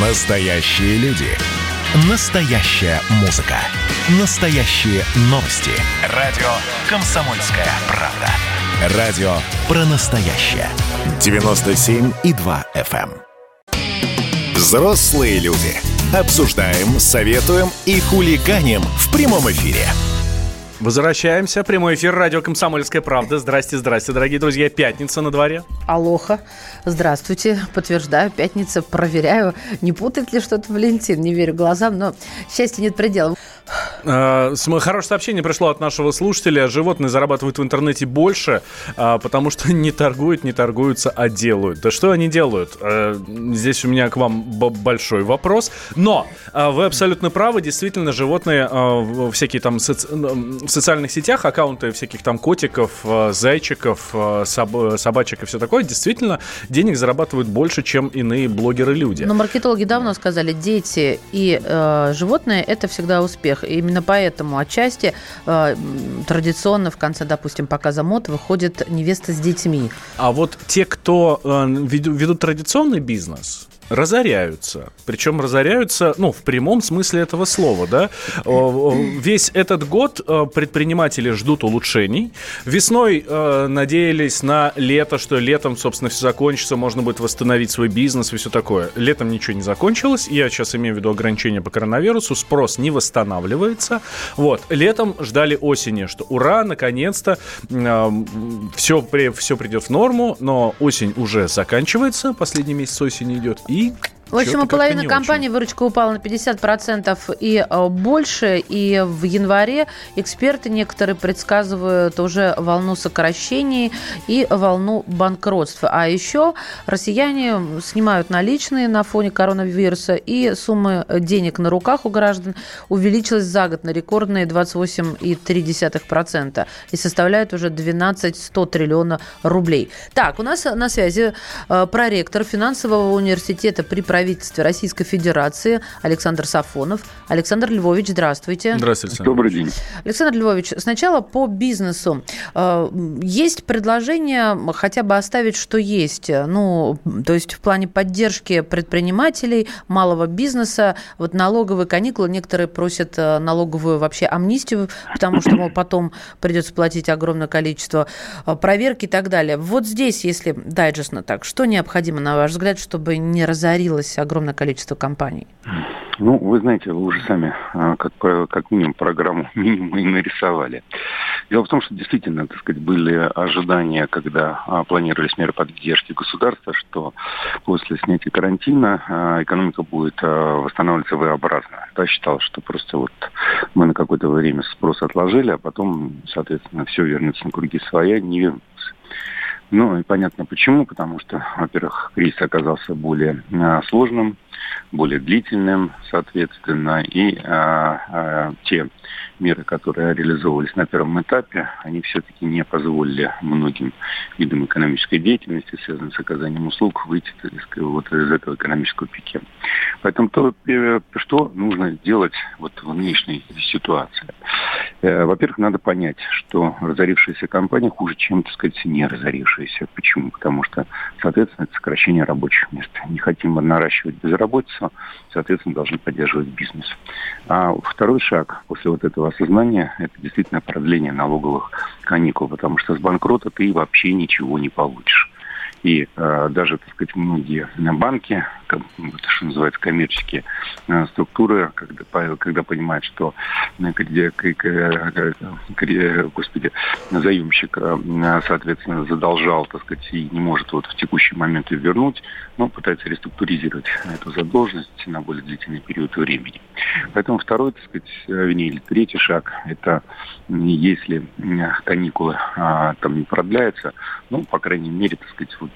Настоящие люди. Настоящая музыка. Настоящие новости. Радио «Комсомольская правда». Радио про настоящее. 97,2 FM. Взрослые люди. Обсуждаем, советуем и хулиганим в прямом эфире. Возвращаемся. Прямой эфир. Радио «Комсомольская правда». Здрасте, дорогие друзья. Пятница на дворе. Алоха. Здравствуйте. Подтверждаю. Пятница. Проверяю. Не путает ли что-то Валентин? Не верю глазам, но счастью нет предела. Хорошее сообщение пришло от нашего слушателя. Животные зарабатывают в интернете больше, потому что не торгуются, а делают. Да что они делают? Здесь у меня к вам большой вопрос. Но вы абсолютно правы. Действительно, животные всякие там... В социальных сетях аккаунты всяких там котиков, зайчиков, собачек и все такое, действительно, денег зарабатывают больше, чем иные блогеры-люди. Но маркетологи давно сказали, дети и животные – это всегда успех. И именно поэтому отчасти традиционно в конце, допустим, показа мод выходит невеста с детьми. А вот те, кто ведут традиционный бизнес, разоряются. Причем разоряются, в прямом смысле этого слова, да. Весь этот год предприниматели ждут улучшений. Весной надеялись на лето, что летом, собственно, все закончится, можно будет восстановить свой бизнес и все такое. Летом ничего не закончилось. Я сейчас имею в виду ограничения по коронавирусу. Спрос не восстанавливается. Вот. Летом ждали осени, что ура, наконец-то все придет в норму, но осень уже заканчивается. Последний месяц осени идет. В общем, у половины компаний выручка упала на 50% и больше. И в январе эксперты некоторые предсказывают уже волну сокращений и волну банкротства. А еще россияне снимают наличные на фоне коронавируса, и сумма денег на руках у граждан увеличилась за год на рекордные 28,3% и составляет уже 12,100 триллиона рублей. Так, у нас на связи проректор финансового университета при правительстве Российской Федерации Александр Сафонов. Александр Львович, здравствуйте. Здравствуйте. Добрый день. Александр Львович, сначала по бизнесу. Есть предложение хотя бы оставить, что есть? То есть в плане поддержки предпринимателей, малого бизнеса, вот налоговые каникулы, некоторые просят налоговую вообще амнистию, потому что, мол, потом придется платить огромное количество проверки и так далее. Вот здесь, если дайджестно так, что необходимо, на ваш взгляд, чтобы не разорилось огромное количество компаний? Вы знаете, вы уже сами, как правило, как минимум программу минимум и нарисовали. Дело в том, что действительно, были ожидания, когда планировались меры поддержки государства, что после снятия карантина экономика будет восстанавливаться V-образно. Я считал, что просто мы на какое-то время спрос отложили, а потом, соответственно, все вернется на круги своя, не вернется. И понятно почему, потому что, во-первых, кризис оказался более сложным, более длительным, соответственно, и те меры, которые реализовывались на первом этапе, они все-таки не позволили многим видам экономической деятельности, связанным с оказанием услуг, выйти из этого экономического пике. Поэтому то, что нужно делать в нынешней ситуации. Во-первых, надо понять, что разорившаяся компания хуже, чем, не разорившаяся. Почему? Потому что, соответственно, это сокращение рабочих мест. Не хотим наращивать безработицу, соответственно, должны поддерживать бизнес. А второй шаг после этого осознания – это действительно продление налоговых каникул, потому что с банкрота ты вообще ничего не получишь. И даже, многие банки, что называется, коммерческие структуры, когда понимают, что заемщик, соответственно, задолжал, и не может в текущий момент ее вернуть, но пытается реструктуризировать эту задолженность на более длительный период времени. Поэтому второй, или третий шаг, это если каникулы не продляются, по крайней мере,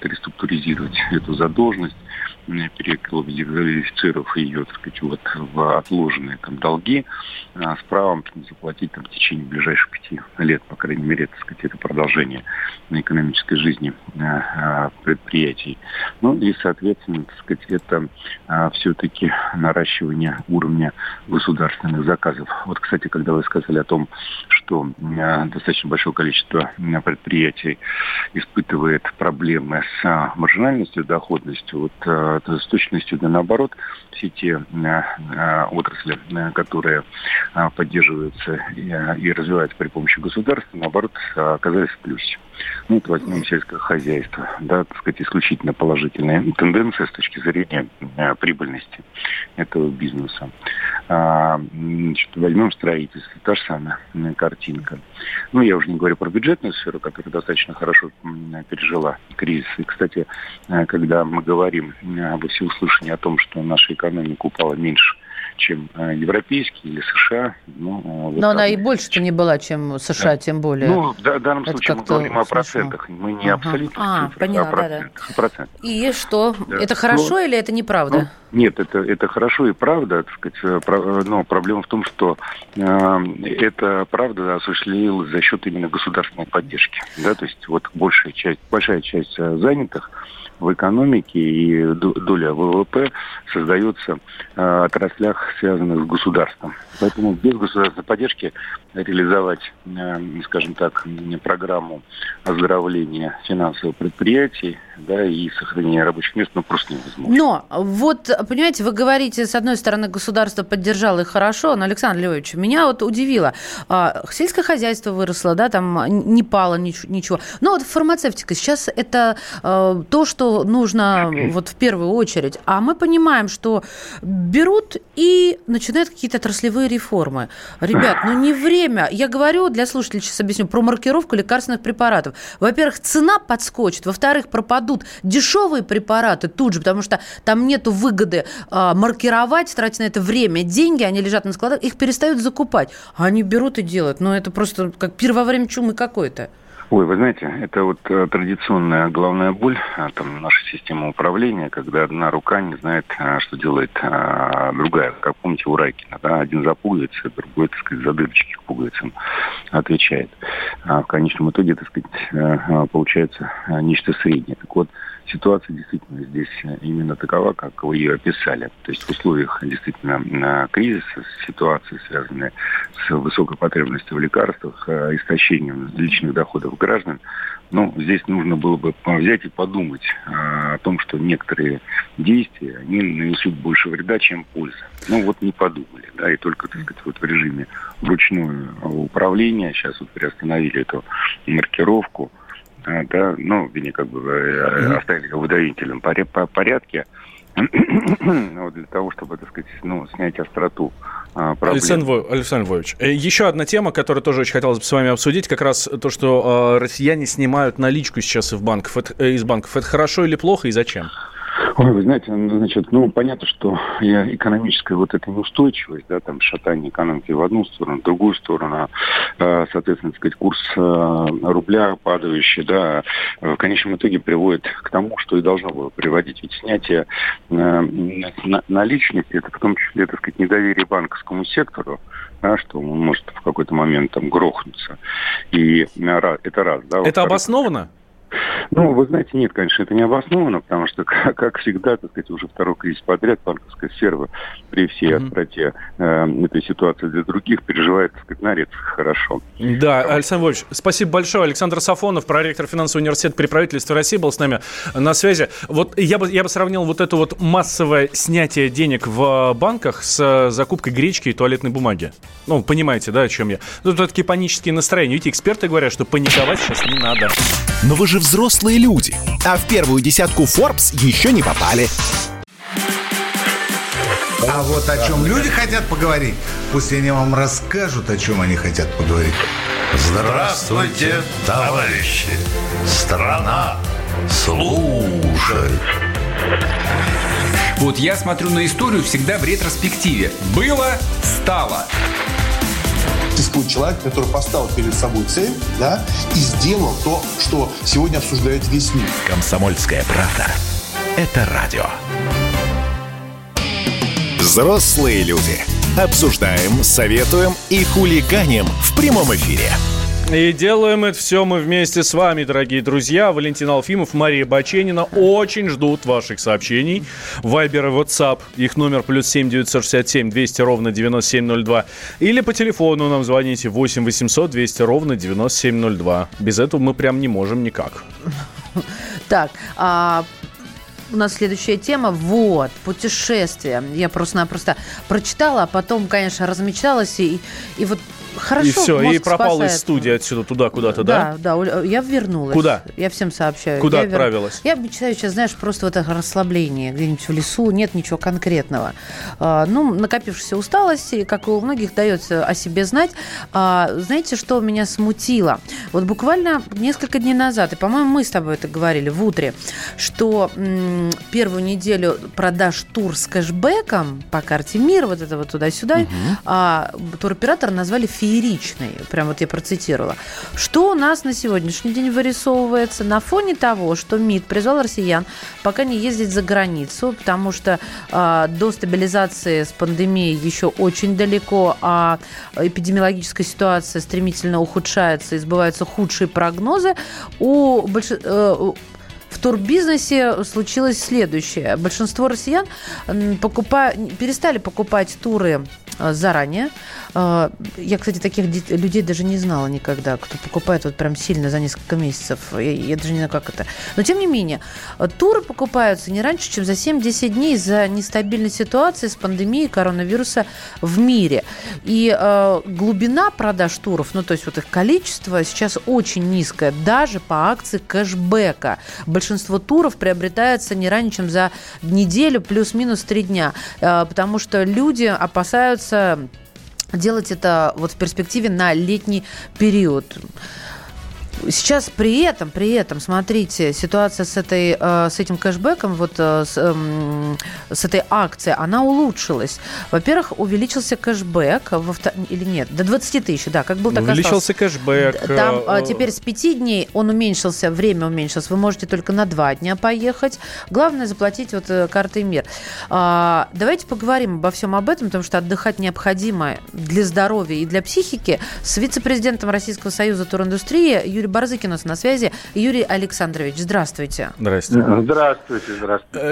реструктуризировать эту задолженность, переквалифицировав ее, в отложенные долги, с правом заплатить в течение ближайших 5 лет, по крайней мере, это продолжение экономической жизни предприятий. И, соответственно, это все-таки наращивание уровня государственных заказов. Когда вы сказали о том, что что достаточно большое количество предприятий испытывает проблемы с маржинальностью, доходностью, с точностью, да наоборот, все те отрасли, которые поддерживаются и развиваются при помощи государства, наоборот, оказались в плюсе. Ну, вот возьмем сельское хозяйство, да, так сказать, исключительно положительная тенденция с точки зрения прибыльности этого бизнеса. Возьмем строительство, та же самая картинка. Ну, я уже не говорю про бюджетную сферу, которая достаточно хорошо пережила кризис. И, кстати, когда мы говорим обо всеуслышании о том, что наша экономика упала меньше, чем европейский или США. Ну, вот но она и больше-то не была, чем США, да. Тем более. Ну, в данном случае мы говорим о процентах. Мы не абсолютно цифрах, а процентах. Да, да. И что? Да. Это хорошо или это неправда? Ну, нет, это хорошо и правда. Так сказать, но проблема в том, что эта правда осуществилась за счет именно государственной поддержки. Да? То есть вот большая часть занятых в экономике и доля ВВП создается в отраслях, связанных с государством. Поэтому без государственной поддержки реализовать, скажем так, программу оздоровления финансовых предприятий, да, и сохранения рабочих мест, ну, просто невозможно. Но вот, понимаете, вы говорите, с одной стороны, государство поддержало их хорошо, но, Александр Львович, меня вот удивило. Сельское хозяйство выросло, да, там не пало ничего. Но вот фармацевтика сейчас это то, что нужно вот в первую очередь. А мы понимаем, что берут и начинают какие-то отраслевые реформы. Ребят, ну не время. Я говорю, для слушателей сейчас объясню, про маркировку лекарственных препаратов. Во-первых, цена подскочит. Во-вторых, пропадут дешевые препараты тут же, потому что там нету выгоды маркировать, тратить на это время, деньги, они лежат на складах, их перестают закупать. А они берут и делают. Ну это просто как пир во время чумы какой-то. Ой, вы знаете, это вот традиционная головная боль там, нашей системы управления, когда одна рука не знает, что делает другая. Как помните, у Райкина, да, один за пуговицы, другой, так сказать, за дырочки к пуговицам отвечает. А в конечном итоге, так сказать, получается нечто среднее. Так вот, ситуация действительно здесь именно такова, как вы ее описали. То есть в условиях действительно кризиса, ситуации, связанные с высокой потребностью в лекарствах, истощением личных доходов граждан, ну, здесь нужно было бы взять и подумать о том, что некоторые действия, они нанесут больше вреда, чем пользы. Ну, вот не подумали, да, и только, так сказать, вот в режиме вручного управления, сейчас вот приостановили эту маркировку, да, ну, как бы оставили в выдавительном порядке, вот для того, чтобы, так сказать, ну, снять остроту. Александр Львович, еще одна тема, которую тоже очень хотелось бы с вами обсудить, как раз то, что россияне снимают наличку сейчас из банков. Это хорошо или плохо и зачем? Ой, вы знаете, значит, ну, понятно, что экономическая вот эта неустойчивость, да, там, шатание экономики в одну сторону, в другую сторону, соответственно, так сказать, курс рубля падающий, да, в конечном итоге приводит к тому, что и должно было приводить. Ведь снятие наличных, это в том числе, так сказать, недоверие банковскому сектору, да, что он может в какой-то момент там грохнуться. И это раз, да. Это обосновано? Ну, вы знаете, нет, конечно, это не обосновано, потому что, как всегда, так сказать, уже второй кризис подряд банковская сфера при всей остроте этой ситуации для других переживает, так сказать, на редко хорошо. Да, Александр Львович, спасибо большое. Александр Сафонов, проректор финансового университета при правительстве России, был с нами на связи. Вот я бы сравнил вот это вот массовое снятие денег в банках с закупкой гречки и туалетной бумаги. Ну, понимаете, да, о чем я? Тут такие панические настроения. Видите, эксперты говорят, что паниковать сейчас не надо. Но вы же взрослые люди, а в первую десятку Forbes еще не попали. А вот о чем люди хотят поговорить, пусть они вам расскажут, о чем они хотят поговорить. Здравствуйте, товарищи! Страна служит! Вот я смотрю на историю всегда в ретроспективе. Было, стало. Искал человек, который поставил перед собой цель, да, и сделал то, что сегодня обсуждает весь мир. Комсомольская правда. Это радио. Взрослые люди. Обсуждаем, советуем и хулиганим в прямом эфире. И делаем это все мы вместе с вами, дорогие друзья. Валентин Алфимов, Мария Баченина. Очень ждут ваших сообщений. Вайбер и WhatsApp. Их номер +7 967 200 9702. Или по телефону нам звоните 8 800 200 9702. Без этого мы прям не можем никак. Так, у нас следующая тема. Вот, путешествия. Я просто-напросто прочитала, а потом, конечно, размечталась. И вот хорошо, и все, и пропала спасает. Из студии отсюда туда куда-то, да? Да, да, я вернулась. Куда? Я всем сообщаю. Куда я отправилась? Я мечтаю сейчас, знаешь, просто в это расслабление. Где-нибудь в лесу, нет ничего конкретного. Ну, накопившаяся усталость, и, как и у многих, дается о себе знать. Знаете, что меня смутило? Вот буквально несколько дней назад, и, по-моему, мы с тобой это говорили в утре, что первую неделю продаж тур с кэшбэком по карте МИР, вот это вот туда-сюда, туроператор назвали фееричный, прям вот я процитировала. Что у нас на сегодняшний день вырисовывается на фоне того, что МИД призвал россиян пока не ездить за границу, потому что до стабилизации с пандемией еще очень далеко, а эпидемиологическая ситуация стремительно ухудшается и сбываются худшие прогнозы. В турбизнесе случилось следующее. Большинство россиян перестали покупать туры заранее. Я, кстати, таких людей даже не знала никогда, кто покупает вот прям сильно за несколько месяцев. Я даже не знаю, как это. Но, тем не менее, туры покупаются не раньше, чем за 7-10 дней из-за нестабильной ситуации с пандемией коронавируса в мире. И глубина продаж туров, ну, то есть вот их количество сейчас очень низкое, даже по акции кэшбэка. Большинство туров приобретается не ранее, чем за неделю, плюс-минус 3 дня, потому что люди опасаются делать это вот в перспективе на летний период. Сейчас при этом, смотрите, ситуация с этим кэшбэком, вот с этой акцией, она улучшилась. Во-первых, увеличился кэшбэк, или нет, до 20 тысяч, да, как был, так остался. Увеличился кэшбэк. Там теперь с 5 дней он уменьшился, время уменьшилось, вы можете только на 2 дня поехать. Главное заплатить вот картой МИР. Давайте поговорим обо всем об этом, потому что отдыхать необходимо для здоровья и для психики. С вице-президентом Российского союза туриндустрии Юрий Барзыкин у нас на связи. Юрий Александрович, здравствуйте. Здравствуйте.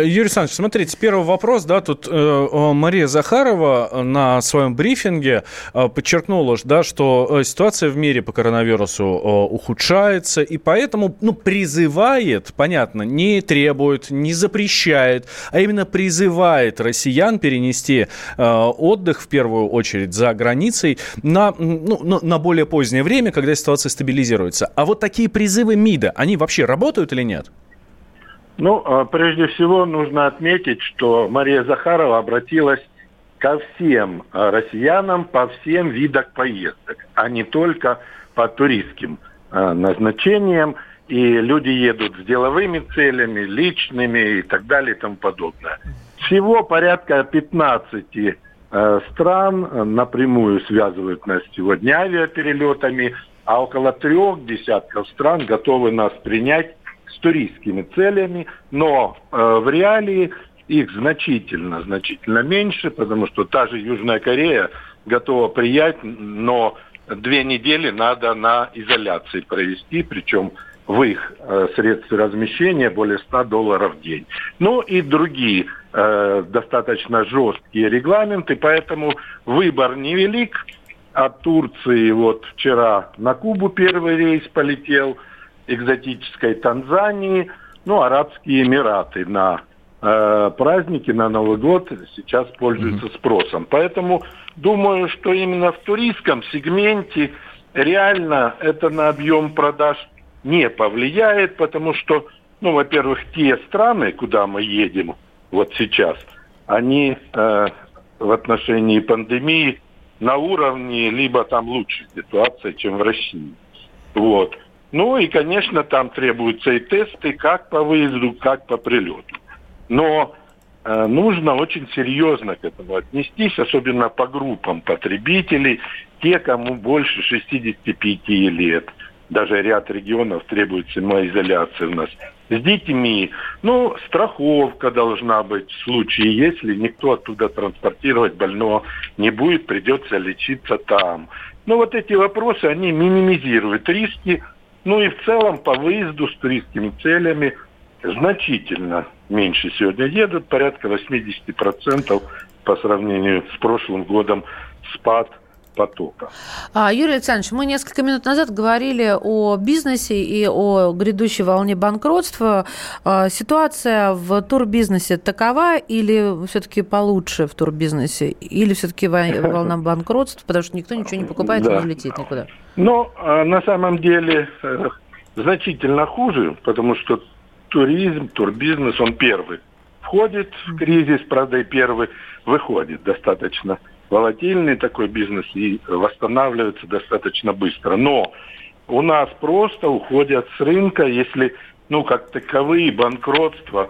Юрий Александрович, смотрите, первый вопрос, да, тут Мария Захарова на своем брифинге подчеркнула, да, что ситуация в мире по коронавирусу ухудшается, и поэтому, ну, призывает, понятно, не требует, не запрещает, а именно призывает россиян перенести отдых в первую очередь за границей на более позднее время, когда ситуация стабилизируется. А вот такие призывы МИДа, они вообще работают или нет? Ну, прежде всего, нужно отметить, что Мария Захарова обратилась ко всем россиянам по всем видам поездок, а не только по туристским назначениям. И люди едут с деловыми целями, личными и так далее и тому подобное. Всего порядка 15 стран напрямую связывают нас сегодня авиаперелетами, а около 3 десятков стран готовы нас принять с туристскими целями, но в реалии их значительно меньше, потому что та же Южная Корея готова приять, но 2 недели надо на изоляции провести, причем в их средстве размещения более $100 в день. Ну и другие достаточно жесткие регламенты, поэтому выбор невелик. От Турции вот вчера на Кубу первый рейс полетел, экзотической Танзании, ну, Арабские Эмираты на праздники, на Новый год сейчас пользуются спросом. Поэтому думаю, что именно в туристском сегменте реально это на объем продаж не повлияет, потому что, ну, во-первых, те страны, куда мы едем вот сейчас, они в отношении пандемии на уровне либо там лучшей ситуации, чем в России. Вот. Ну и, конечно, там требуются и тесты как по выезду, как по прилету. Но нужно очень серьезно к этому отнестись, особенно по группам потребителей, те, кому больше 65 лет. Даже ряд регионов требует самоизоляции у нас. С детьми. Ну, страховка должна быть в случае, если никто оттуда транспортировать больного не будет, придется лечиться там. Но вот эти вопросы, они минимизируют риски, ну и в целом по выезду с туристскими целями значительно меньше сегодня едут, порядка 80% по сравнению с прошлым годом спад потока. Юрий Александрович, мы несколько минут назад говорили о бизнесе и о грядущей волне банкротства. Ситуация в турбизнесе такова или все-таки получше в турбизнесе? Или все-таки волна банкротства, потому что никто ничего не покупает, да, и не летит никуда? Но на самом деле значительно хуже, потому что туризм, турбизнес, он первый входит в кризис, правда, и первый выходит. Достаточно волатильный такой бизнес и восстанавливается достаточно быстро. Но у нас просто уходят с рынка, если, ну, как таковые банкротства,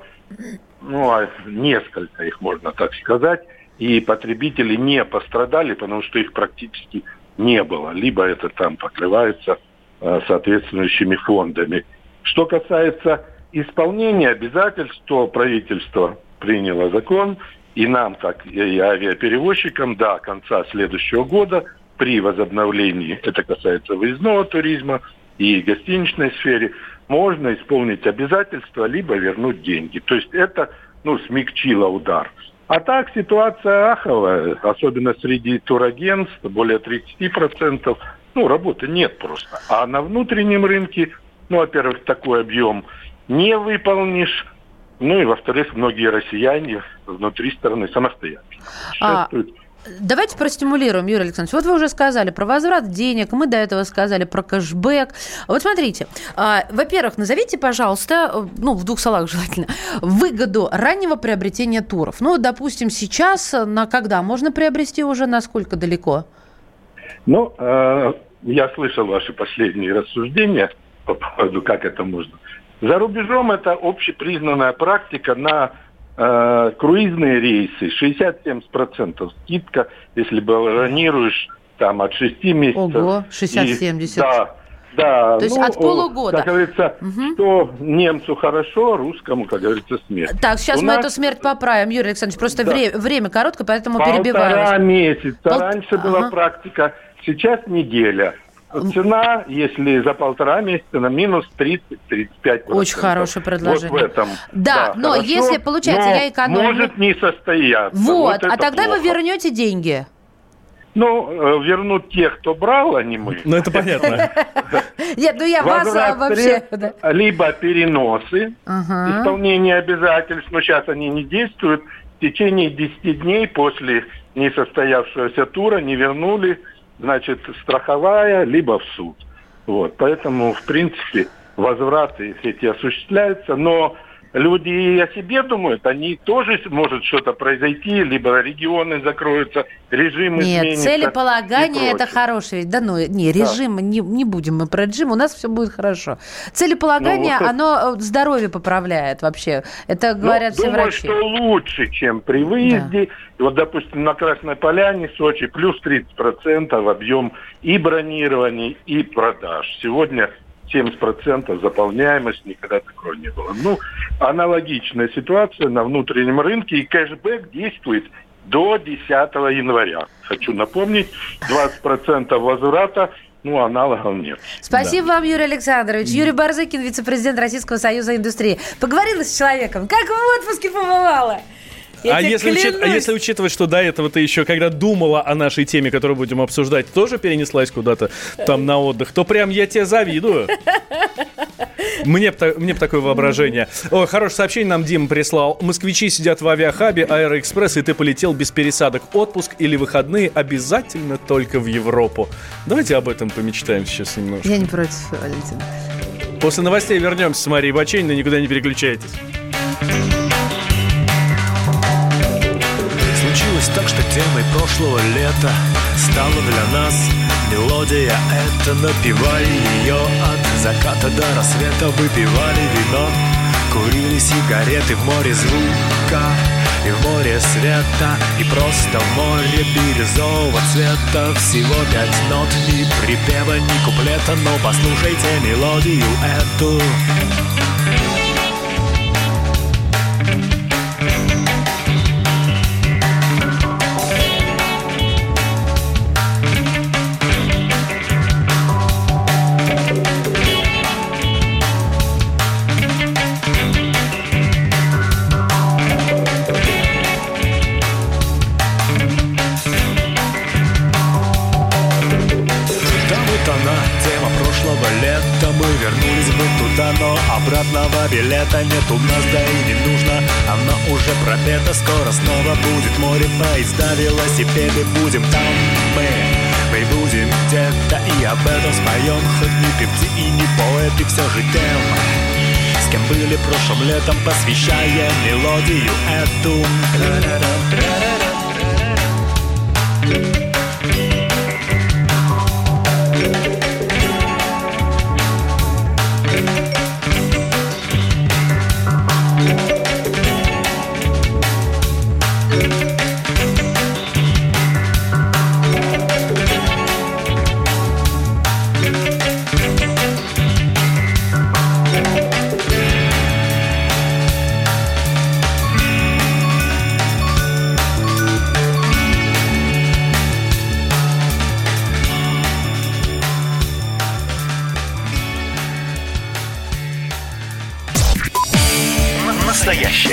ну, несколько их, можно так сказать, и потребители не пострадали, потому что их практически не было. Либо это там покрывается соответствующими фондами. Что касается исполнения обязательств, то правительство приняло закон, и нам, как и авиаперевозчикам, до конца следующего года при возобновлении, это касается выездного туризма и гостиничной сферы, можно исполнить обязательства, либо вернуть деньги. То есть это, ну, смягчило удар. А так ситуация аховая, особенно среди турагентств, более 30%, ну, работы нет просто. А на внутреннем рынке, ну, во-первых, такой объем не выполнишь. Ну и, во-вторых, многие россияне внутри страны самостоятельно. Давайте простимулируем, Юрий Александрович. Вот вы уже сказали про возврат денег, мы до этого сказали про кэшбэк. Вот смотрите, во-первых, назовите, пожалуйста, ну, в двух словах желательно, выгоду раннего приобретения туров. Ну, допустим, сейчас, на когда можно приобрести уже, насколько далеко? Ну, я слышал ваши последние рассуждения по поводу, как это можно. За рубежом это общепризнанная практика на круизные рейсы. 60-70% скидка, если бронируешь там от 6 месяцев. Ого, 60-70. Да, то есть от полугода. Как говорится, что немцу хорошо, русскому, как говорится, смерть. Так, сейчас мы эту смерть поправим, Юрий Александрович. Просто время короткое, поэтому перебиваем. Полтора месяца. Раньше была практика, сейчас неделя. Цена, если за полтора месяца, на минус 30-35%. Очень хорошее предложение. Вот в этом. Да, но хорошо, если, получается, но я экономлю... Может не состояться. Вот а тогда плохо. Вы вернете деньги? Ну, вернут тех, кто брал, а не мы. Ну, это понятно. Нет, ну я вас вообще... Либо переносы, исполнение обязательств, но сейчас они не действуют. В течение 10 дней после несостоявшегося тура не вернули, значит, страховая, либо в суд. Вот. Поэтому, в принципе, возвраты эти осуществляются, но люди и о себе думают, они тоже может что-то произойти, либо регионы закроются, режим изменится. Нет, целеполагание – это хорошее. Да, ну, не, режим, да. не будем мы про режим, у нас все будет хорошо. Целеполагание, ну, вот оно здоровье поправляет вообще. Это говорят, ну, все врачи. Думаю, что лучше, чем при выезде. Да. Вот, допустим, на Красной Поляне, Сочи, плюс 30% объем и бронирований, и продаж. Сегодня 70% заполняемость, никогда такого не было. Ну, аналогичная ситуация на внутреннем рынке, и кэшбэк действует до 10 января. Хочу напомнить, 20% возврата, ну, аналогов нет. Спасибо вам, Юрий Александрович. Юрий Барзыкин, вице-президент Российского союза индустрии. Поговорила с человеком, как в отпуске побывала. А если учитывать, что до этого ты еще, когда думала о нашей теме, которую будем обсуждать, тоже перенеслась куда-то там на отдых, то прям я тебе завидую. Мне бы такое воображение. О, хорошее сообщение нам Дима прислал. Москвичи сидят в авиахабе, Аэроэкспресс, и ты полетел без пересадок. Отпуск или выходные обязательно только в Европу. Давайте об этом помечтаем сейчас немножко. Я не против, Валентин. После новостей вернемся с Марией Бачениной. Никуда не переключайтесь. Так что темой прошлого лета стала для нас мелодия эта. Напевали ее от заката до рассвета, выпивали вино, курили сигареты в море звука и в море света. И просто море бирюзового цвета, всего 5 нот, ни припева, ни куплета. Но послушайте мелодию эту. вернулись бы туда, но обратного билета нет у нас, да и не нужно. Оно уже пропето, скоро снова будет море, поезда, велосипеды. Будем там мы будем где-то, и об этом споем, хоть не певцы и не поэты, все же тем, с кем были прошлым летом, посвящая мелодию эту.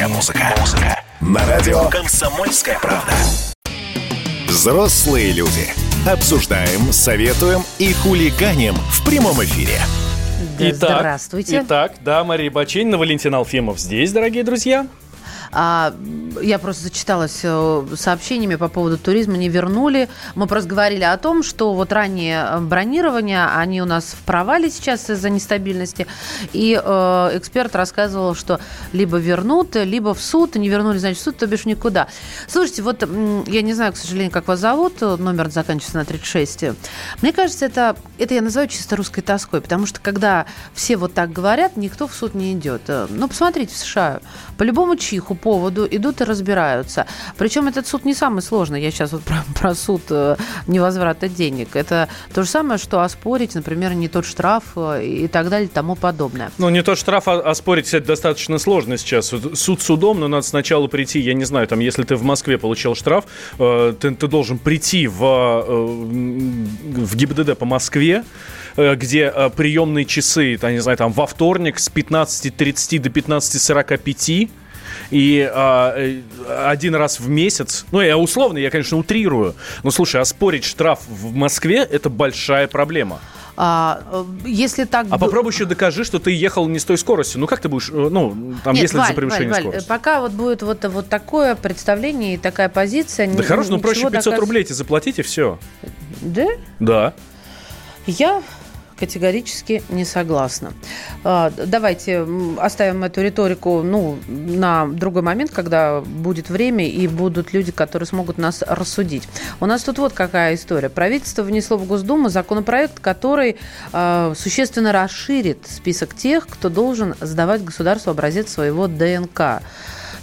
Музыка. На радио «Комсомольская правда». Взрослые люди. Обсуждаем, советуем и хулиганим в прямом эфире. Да, итак, здравствуйте. Итак, да, Мария Баченина, Валентин Алфимов здесь, дорогие друзья. Я просто зачиталась сообщениями по поводу туризма, не вернули. Мы просто говорили о том, что вот ранние бронирования, они у нас в провале сейчас из-за нестабильности. И эксперт рассказывал, что либо вернут, либо в суд. Не вернули, значит, в суд, то бишь никуда. Слушайте, вот я не знаю, к сожалению, как вас зовут. Номер заканчивается на 36. Мне кажется, это я называю чисто русской тоской. Потому что, когда все вот так говорят, никто в суд не идет. Ну, посмотрите, в США по любому чиху поводу идут и разбираются. Причем этот суд не самый сложный. Я сейчас вот про суд невозврата денег. Это то же самое, что оспорить, например, не тот штраф и так далее, тому подобное. Ну, не тот штраф, а оспорить это достаточно сложно сейчас. Суд судом, но надо сначала прийти, я не знаю, там, если ты в Москве получил штраф, ты должен прийти в ГИБДД по Москве, где приемные часы, я не знаю, там, во вторник с 15:30 до 15:45, и один раз в месяц, ну, я условно, я, конечно, утрирую, но, слушай, оспорить штраф в Москве – это большая проблема. Если так... попробуй еще докажи, что ты ехал не с той скоростью. Ну, как ты будешь... Ну, там, нет, если Валь, за превышение Валь, скорости. Пока вот будет вот такое представление и такая позиция... Да хорош, ну, проще 500 рублей тебе заплатить, и все. Да? Да. Я... категорически не согласна. Давайте оставим эту риторику, ну, на другой момент, когда будет время и будут люди, которые смогут нас рассудить. У нас тут вот какая история. Правительство внесло в Госдуму законопроект, который существенно расширит список тех, кто должен сдавать государству образец своего ДНК.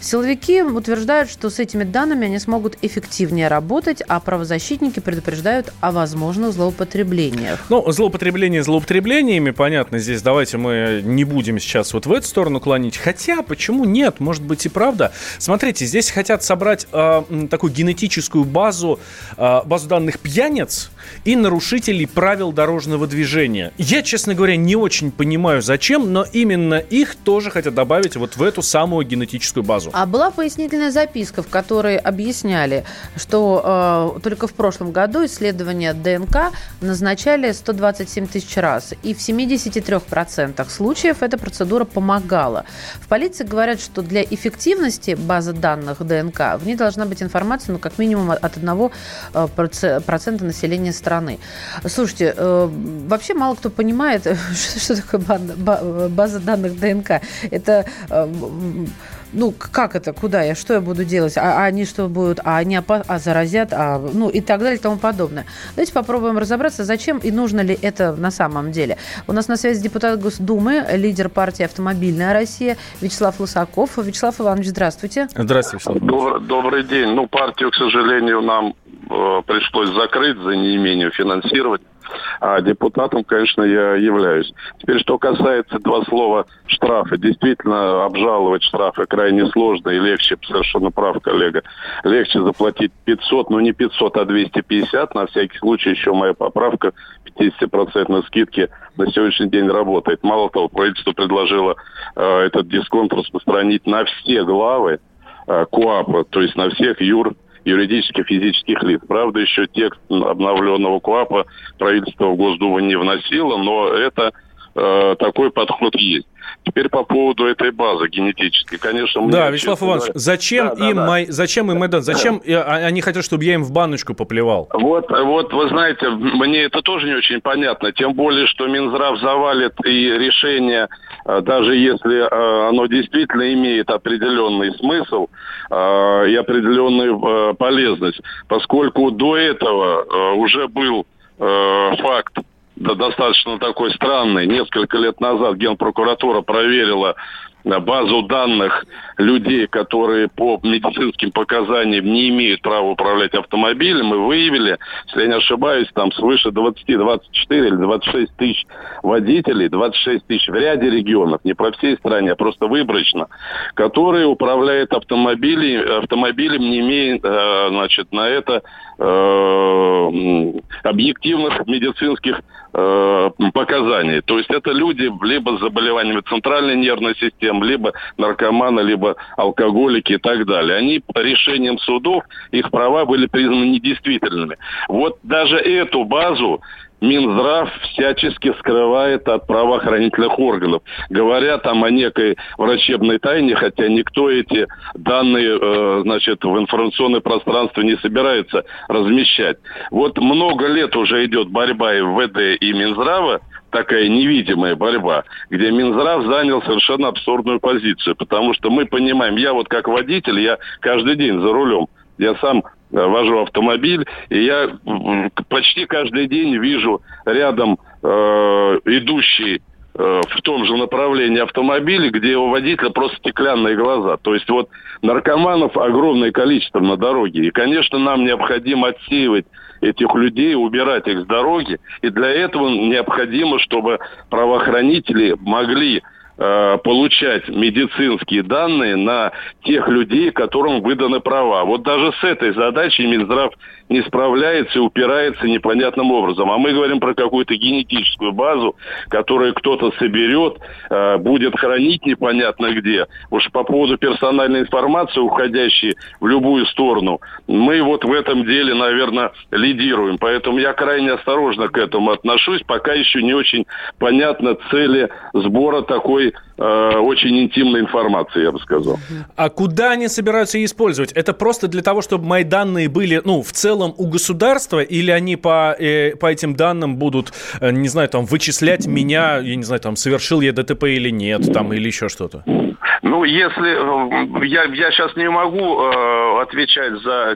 Силовики утверждают, что с этими данными они смогут эффективнее работать, а правозащитники предупреждают о возможных злоупотреблениях. Ну, злоупотребление злоупотреблениями, понятно, здесь давайте мы не будем сейчас вот в эту сторону клонить. Хотя, почему нет? Может быть и правда. Смотрите, здесь хотят собрать такую генетическую базу, базу данных пьяниц и нарушителей правил дорожного движения. Я, честно говоря, не очень понимаю, зачем, но именно их тоже хотят добавить вот в эту самую генетическую базу. А была пояснительная записка, в которой объясняли, что только в прошлом году исследования ДНК назначали 127 тысяч раз. И в 73% случаев эта процедура помогала. В полиции говорят, что для эффективности базы данных ДНК в ней должна быть информация, ну, как минимум от 1% населения страны. Слушайте, вообще мало кто понимает, что такое база данных ДНК. Это... Ну, как это, куда я, что я буду делать, а они что будут, а они заразят, ну, и так далее, и тому подобное. Давайте попробуем разобраться, зачем и нужно ли это на самом деле. У нас на связи депутат Госдумы, лидер партии «Автомобильная Россия» Вячеслав Лусаков. Вячеслав Иванович, здравствуйте. Здравствуйте, Вячеслав. Добрый день. Ну, партию, к сожалению, нам пришлось закрыть за неимением финансировать. А депутатом, конечно, я являюсь. Теперь, что касается два слова штрафы. Действительно, обжаловать штрафы крайне сложно и легче, совершенно прав коллега, легче заплатить 500, но не 500, а 250. На всякий случай еще моя поправка 50% скидки на сегодняшний день работает. Мало того, правительство предложило этот дисконт распространить на все главы КоАПа, то есть на всех юридических и физических лиц. Правда, еще текст обновленного КоАПа правительство в Госдуму не вносило, но это такой подход есть. Теперь по поводу этой базы генетической, конечно... Да, Вячеслав Иванович, зачем они хотят, чтобы я им в баночку поплевал? Вот, вы знаете, мне это тоже не очень понятно, тем более, что Минздрав завалит и решение, даже если оно действительно имеет определенный смысл и определенную полезность, поскольку до этого уже был факт, да, достаточно такой странный. Несколько лет назад Генпрокуратура проверила базу данных людей, которые по медицинским показаниям не имеют права управлять автомобилем, и выявили, если я не ошибаюсь, там свыше 20, 24 или 26 тысяч водителей, 26 тысяч в ряде регионов, не по всей стране, а просто выборочно, которые управляют автомобилем, не имея, значит, на это объективных медицинских показаний. То есть это люди либо с заболеваниями центральной нервной системы, либо наркоманы, либо алкоголики и так далее. Они по решениям судов, их права были признаны недействительными. Вот даже эту базу Минздрав всячески скрывает от правоохранительных органов, говоря там о некой врачебной тайне, хотя никто эти данные, значит, в информационное пространство не собирается размещать. Вот много лет уже идет борьба и МВД, и Минздрава, такая невидимая борьба, где Минздрав занял совершенно абсурдную позицию, потому что мы понимаем, я вот как водитель, я каждый день за рулем, я сам вожу автомобиль, и я почти каждый день вижу рядом идущий в том же направлении автомобиль, где у водителя просто стеклянные глаза. То есть вот наркоманов огромное количество на дороге. И, конечно, нам необходимо отсеивать этих людей, убирать их с дороги. И для этого необходимо, чтобы правоохранители могли получать медицинские данные на тех людей, которым выданы права. Вот даже с этой задачей Минздрав не справляется и упирается непонятным образом. А мы говорим про какую-то генетическую базу, которую кто-то соберет, будет хранить непонятно где. Уж по поводу персональной информации, уходящей в любую сторону, мы вот в этом деле, наверное, лидируем. Поэтому я крайне осторожно к этому отношусь. Пока еще не очень понятны цели сбора такой очень интимной информации, я бы сказал. А куда они собираются ее использовать? Это просто для того, чтобы мои данные были, ну, в целом у государства, или они по этим данным будут, не знаю, там, вычислять меня, я не знаю, там, совершил я ДТП или нет, там, или еще что-то? Ну, если... Я сейчас не могу отвечать за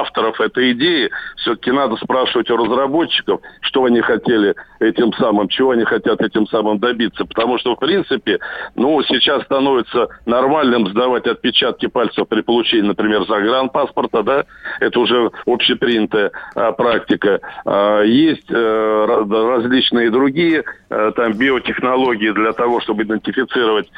авторов этой идеи. Все-таки надо спрашивать у разработчиков, что они хотели этим самым, чего они хотят этим самым добиться. Потому что, в принципе, ну, сейчас становится нормальным сдавать отпечатки пальцев при получении, например, загранпаспорта, да? Это уже общепринятая практика. Есть различные другие там биотехнологии для того, чтобы идентифицировать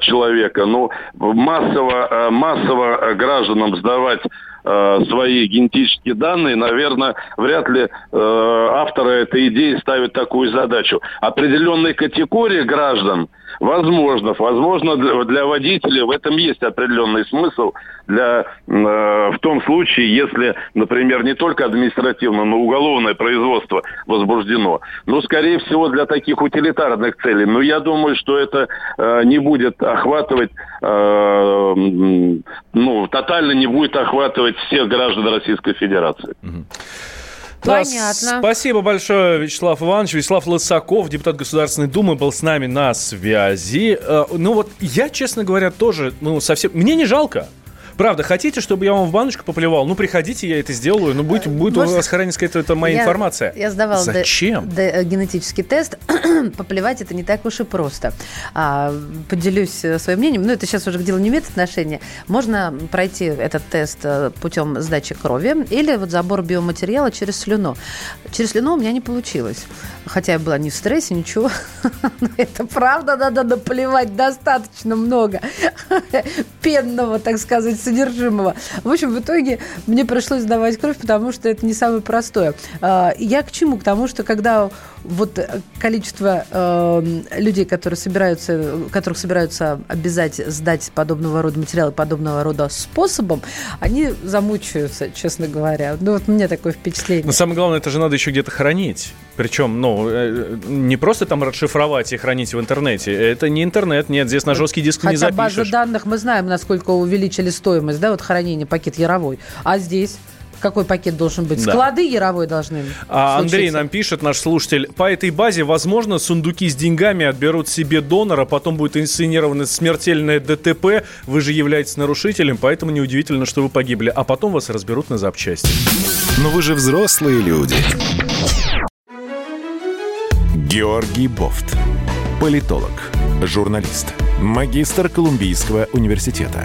человека. Но массово гражданам сдавать свои генетические данные, наверное, вряд ли авторы этой идеи ставят такую задачу. Определенные категории граждан, возможно, для водителя в этом есть определенный смысл, в том случае, если, например, не только административное, но и уголовное производство возбуждено. Ну, скорее всего, для таких утилитарных целей. Но я думаю, что это тотально не будет охватывать всех граждан Российской Федерации. Понятно. Спасибо большое, Вячеслав Иванович. Вячеслав Лусаков, депутат Государственной Думы, был с нами на связи. Ну вот я, честно говоря, тоже, совсем... Мне не жалко. Правда, хотите, чтобы я вам в баночку поплевал? Ну, приходите, я это сделаю. Ну, будет у вас храниться, это моя информация. Я сдавала генетический тест. Поплевать это не так уж и просто. Поделюсь своим мнением. Это сейчас уже к делу не имеет отношения. Можно пройти этот тест путем сдачи крови или забор биоматериала через слюну. Через слюну у меня не получилось. Хотя я была не в стрессе, ничего. Но это правда, надо наплевать достаточно много пенного, так сказать, содержимого. В общем, в итоге мне пришлось сдавать кровь, потому что это не самое простое. Я к чему? К тому, что когда вот количество людей, которых собираются обязать сдать подобного рода материалы, подобного рода способом, они замучаются, честно говоря. Ну, вот у меня такое впечатление. Но самое главное, это же надо еще где-то хранить. Причем, не просто там расшифровать и хранить в интернете. Это не интернет, нет, здесь на жесткий диск не запишешь. Хотя базу данных мы знаем, насколько увеличили стоимость, да, вот хранение, пакет яровой. А здесь... Какой пакет должен быть? Да. Склады яровой должны случиться. Андрей нам пишет, наш слушатель. По этой базе, возможно, сундуки с деньгами отберут себе донора, потом будет инсценировано смертельное ДТП. Вы же являетесь нарушителем, поэтому неудивительно, что вы погибли. А потом вас разберут на запчасти. Но вы же взрослые люди. Георгий Бовт. Политолог, журналист, магистр Колумбийского университета.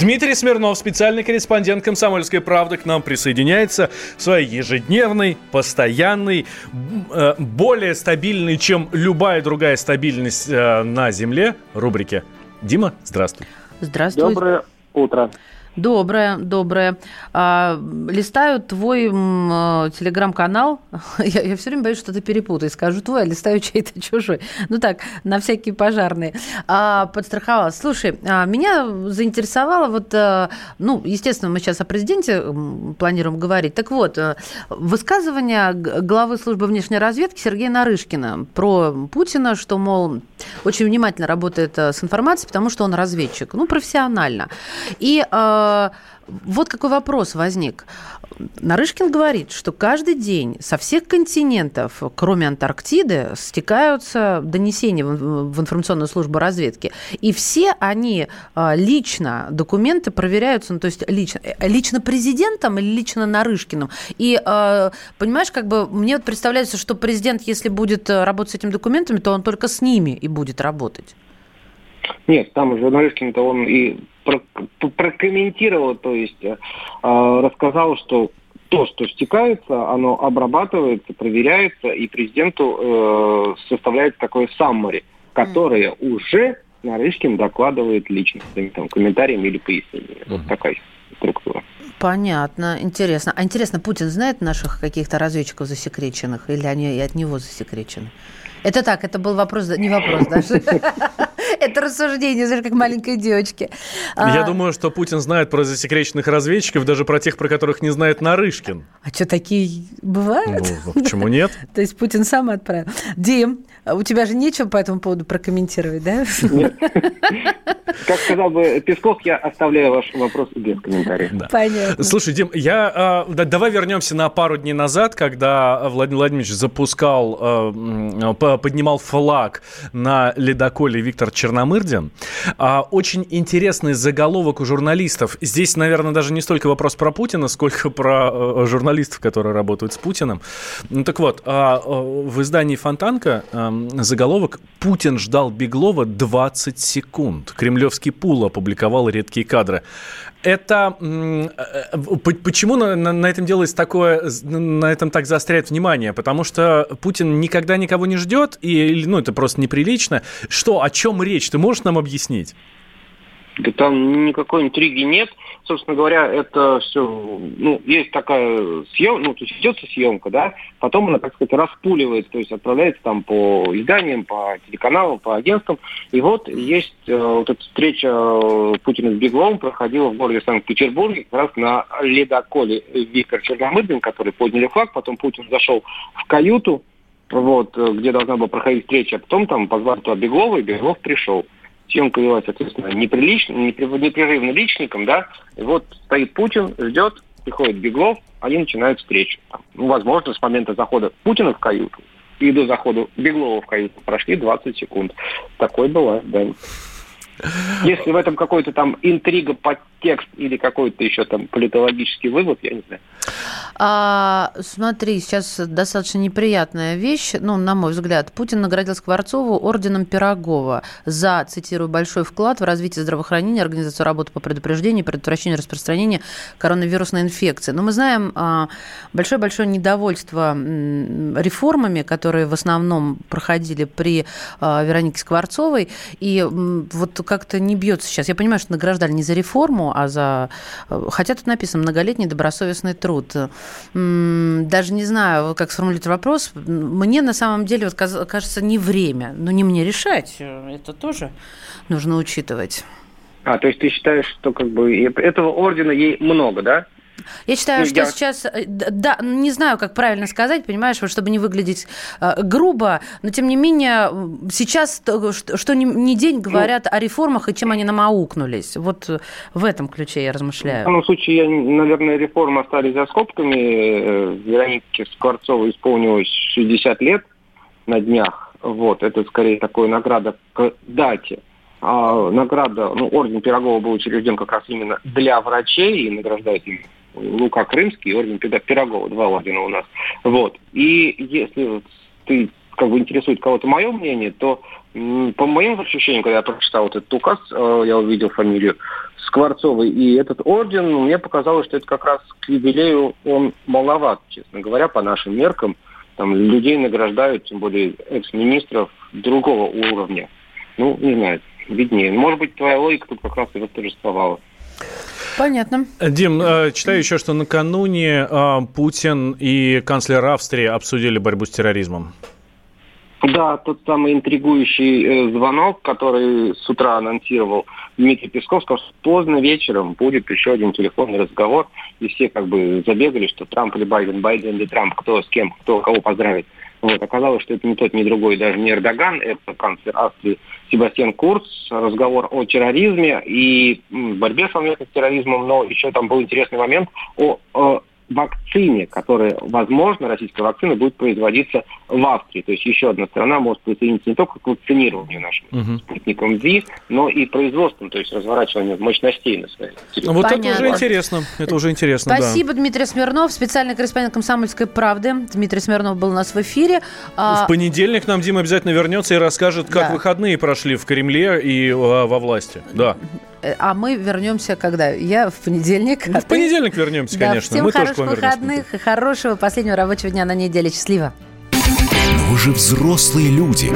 Дмитрий Смирнов, специальный корреспондент «Комсомольской правды», к нам присоединяется в своей ежедневной, постоянной, более стабильной, чем любая другая стабильность на Земле рубрике. Дима, здравствуй. Здравствуй. Доброе утро. Доброе. Листаю твой телеграм-канал. Я все время боюсь, что ты перепутаешь. Скажу твой, а листаю чей-то чужой. Ну так, на всякие пожарные. Подстраховалась. Слушай, меня заинтересовало, естественно, мы сейчас о президенте планируем говорить. Так вот, высказывание главы службы внешней разведки Сергея Нарышкина про Путина, что, мол, очень внимательно работает с информацией, потому что он разведчик. Профессионально. И... Вот какой вопрос возник. Нарышкин говорит, что каждый день со всех континентов, кроме Антарктиды, стекаются донесения в информационную службу разведки. И все они лично, документы проверяются, лично президентом или лично Нарышкиным. И, понимаешь, мне представляется, что президент, если будет работать с этими документами, то он только с ними и будет работать. Нет, там уже Нарышкин-то он и... прокомментировал, рассказал, что то, что стекается, оно обрабатывается, проверяется, и президенту составляется такое саммари, которое уже Нарышкин докладывает лично своими комментариями или пояснениями. Вот такая структура. Понятно, интересно. А интересно, Путин знает наших каких-то разведчиков засекреченных, или они и от него засекречены? Это так, это был вопрос, не вопрос даже. Это рассуждение, знаешь, как маленькой девочки. Я думаю, что Путин знает про засекреченных разведчиков, даже про тех, про которых не знает Нарышкин. А что, такие бывают? Почему нет? То есть Путин сам отправил. Дим, у тебя же нечего по этому поводу прокомментировать, да? Нет. Как сказал бы Песков, я оставляю ваш вопрос без комментариев. Да. Понятно. Слушай, Дим, давай вернемся на пару дней назад, когда Владимир Владимирович поднимал флаг на ледоколе Виктор Черномырдин. Очень интересный заголовок у журналистов. Здесь, наверное, даже не столько вопрос про Путина, сколько про журналистов, которые работают с Путиным. Так вот, в издании «Фонтанка» заголовок «Путин ждал Беглова 20 секунд». Кремлевский пул опубликовал редкие кадры. Это почему на этом так заостряет внимание? Потому что Путин никогда никого не ждет, и это просто неприлично. О чем речь? Ты можешь нам объяснить? Да там никакой интриги нет. Собственно говоря, это все, есть такая съемка, идется съемка, да, потом она, так сказать, распуливается, отправляется там по изданиям, по телеканалам, по агентствам. И вот есть эта встреча Путина с Бегловым проходила в городе Санкт-Петербурге, как раз на ледоколе Виктор Черномырдин, который подняли флаг, потом Путин зашел в каюту, где должна была проходить встреча, а потом там позвали туда Беглова, и Беглов пришел. Съемка велась, соответственно, непрерывно личником, да. И вот стоит Путин, ждет, приходит Беглов, они начинают встречу. Возможно, с момента захода Путина в каюту и до захода Беглова в каюту прошли 20 секунд. Такой была, да. Если в этом какой-то там интрига текст или какой-то еще там политологический вывод, я не знаю. Смотри, сейчас достаточно неприятная вещь, ну, на мой взгляд. Путин наградил Скворцову орденом Пирогова за, цитирую, большой вклад в развитие здравоохранения, организацию работы по предупреждению, предотвращению распространения коронавирусной инфекции. Но мы знаем большое-большое недовольство реформами, которые в основном проходили при Веронике Скворцовой, и вот как-то не бьется сейчас. Я понимаю, что награждали не за реформу, а за... Хотя тут написано «многолетний добросовестный труд». Даже не знаю, как сформулировать вопрос. Мне на самом деле вот, кажется, не время. Но не мне решать. Это тоже нужно учитывать. То есть ты считаешь, что как бы этого ордена ей много, да? Я считаю, что сейчас, да, не знаю, как правильно сказать, понимаешь, вот, чтобы не выглядеть грубо, но тем не менее сейчас что ни день говорят о реформах и чем они намаукнулись. Вот в этом ключе я размышляю. В данном случае, наверное, реформы остались за скобками. Веронике Скворцовой исполнилось 60 лет на днях. Вот, это скорее такая награда к дате. Награда, орден Пирогова был учрежден как раз именно для врачей, и награждают их Лука Крымский и орден Пирогова. Два ордена у нас. Вот. И если вот ты как бы интересует кого-то мое мнение, то по моим ощущениям, когда я прочитал вот этот указ, я увидел фамилию Скворцовой и этот орден, мне показалось, что это как раз к юбилею он маловат, честно говоря, по нашим меркам. Там людей награждают, тем более экс-министров другого уровня. Не знаю, виднее. Может быть, твоя логика тут как раз и восторжествовала. Понятно. Дим, читаю еще, что накануне Путин и канцлер Австрии обсудили борьбу с терроризмом. Да, тот самый интригующий звонок, который с утра анонсировал Дмитрий Песков, сказал, что поздно вечером будет еще один телефонный разговор, и все как бы забегали, что Трамп или Байден, Байден или Трамп, кто с кем, кто кого поздравит. Вот, оказалось, что это не тот, не другой, даже не Эрдоган, это канцлер Австрии Себастьян Курц, разговор о терроризме и борьбе совместно с терроризмом, но еще там был интересный момент о вакцине, которая, возможно, российская вакцина будет производиться в Австрии. То есть еще одна страна может присоединиться не только к вакцинированию нашим спутником ВИ, но и производством, то есть разворачиванием мощностей на своей территории. Вот понятно. Это уже интересно. Это уже интересно. Спасибо, да. Дмитрий Смирнов, специальный корреспондент «Комсомольской правды». Дмитрий Смирнов был у нас в эфире. В понедельник нам Дима обязательно вернется и расскажет, как выходные прошли в Кремле и во власти. Да. А мы вернемся когда? Я в понедельник. В понедельник вернемся, конечно. Всем мы хороших тоже выходных и хорошего последнего рабочего дня на неделе. Счастливо. Вы же взрослые люди.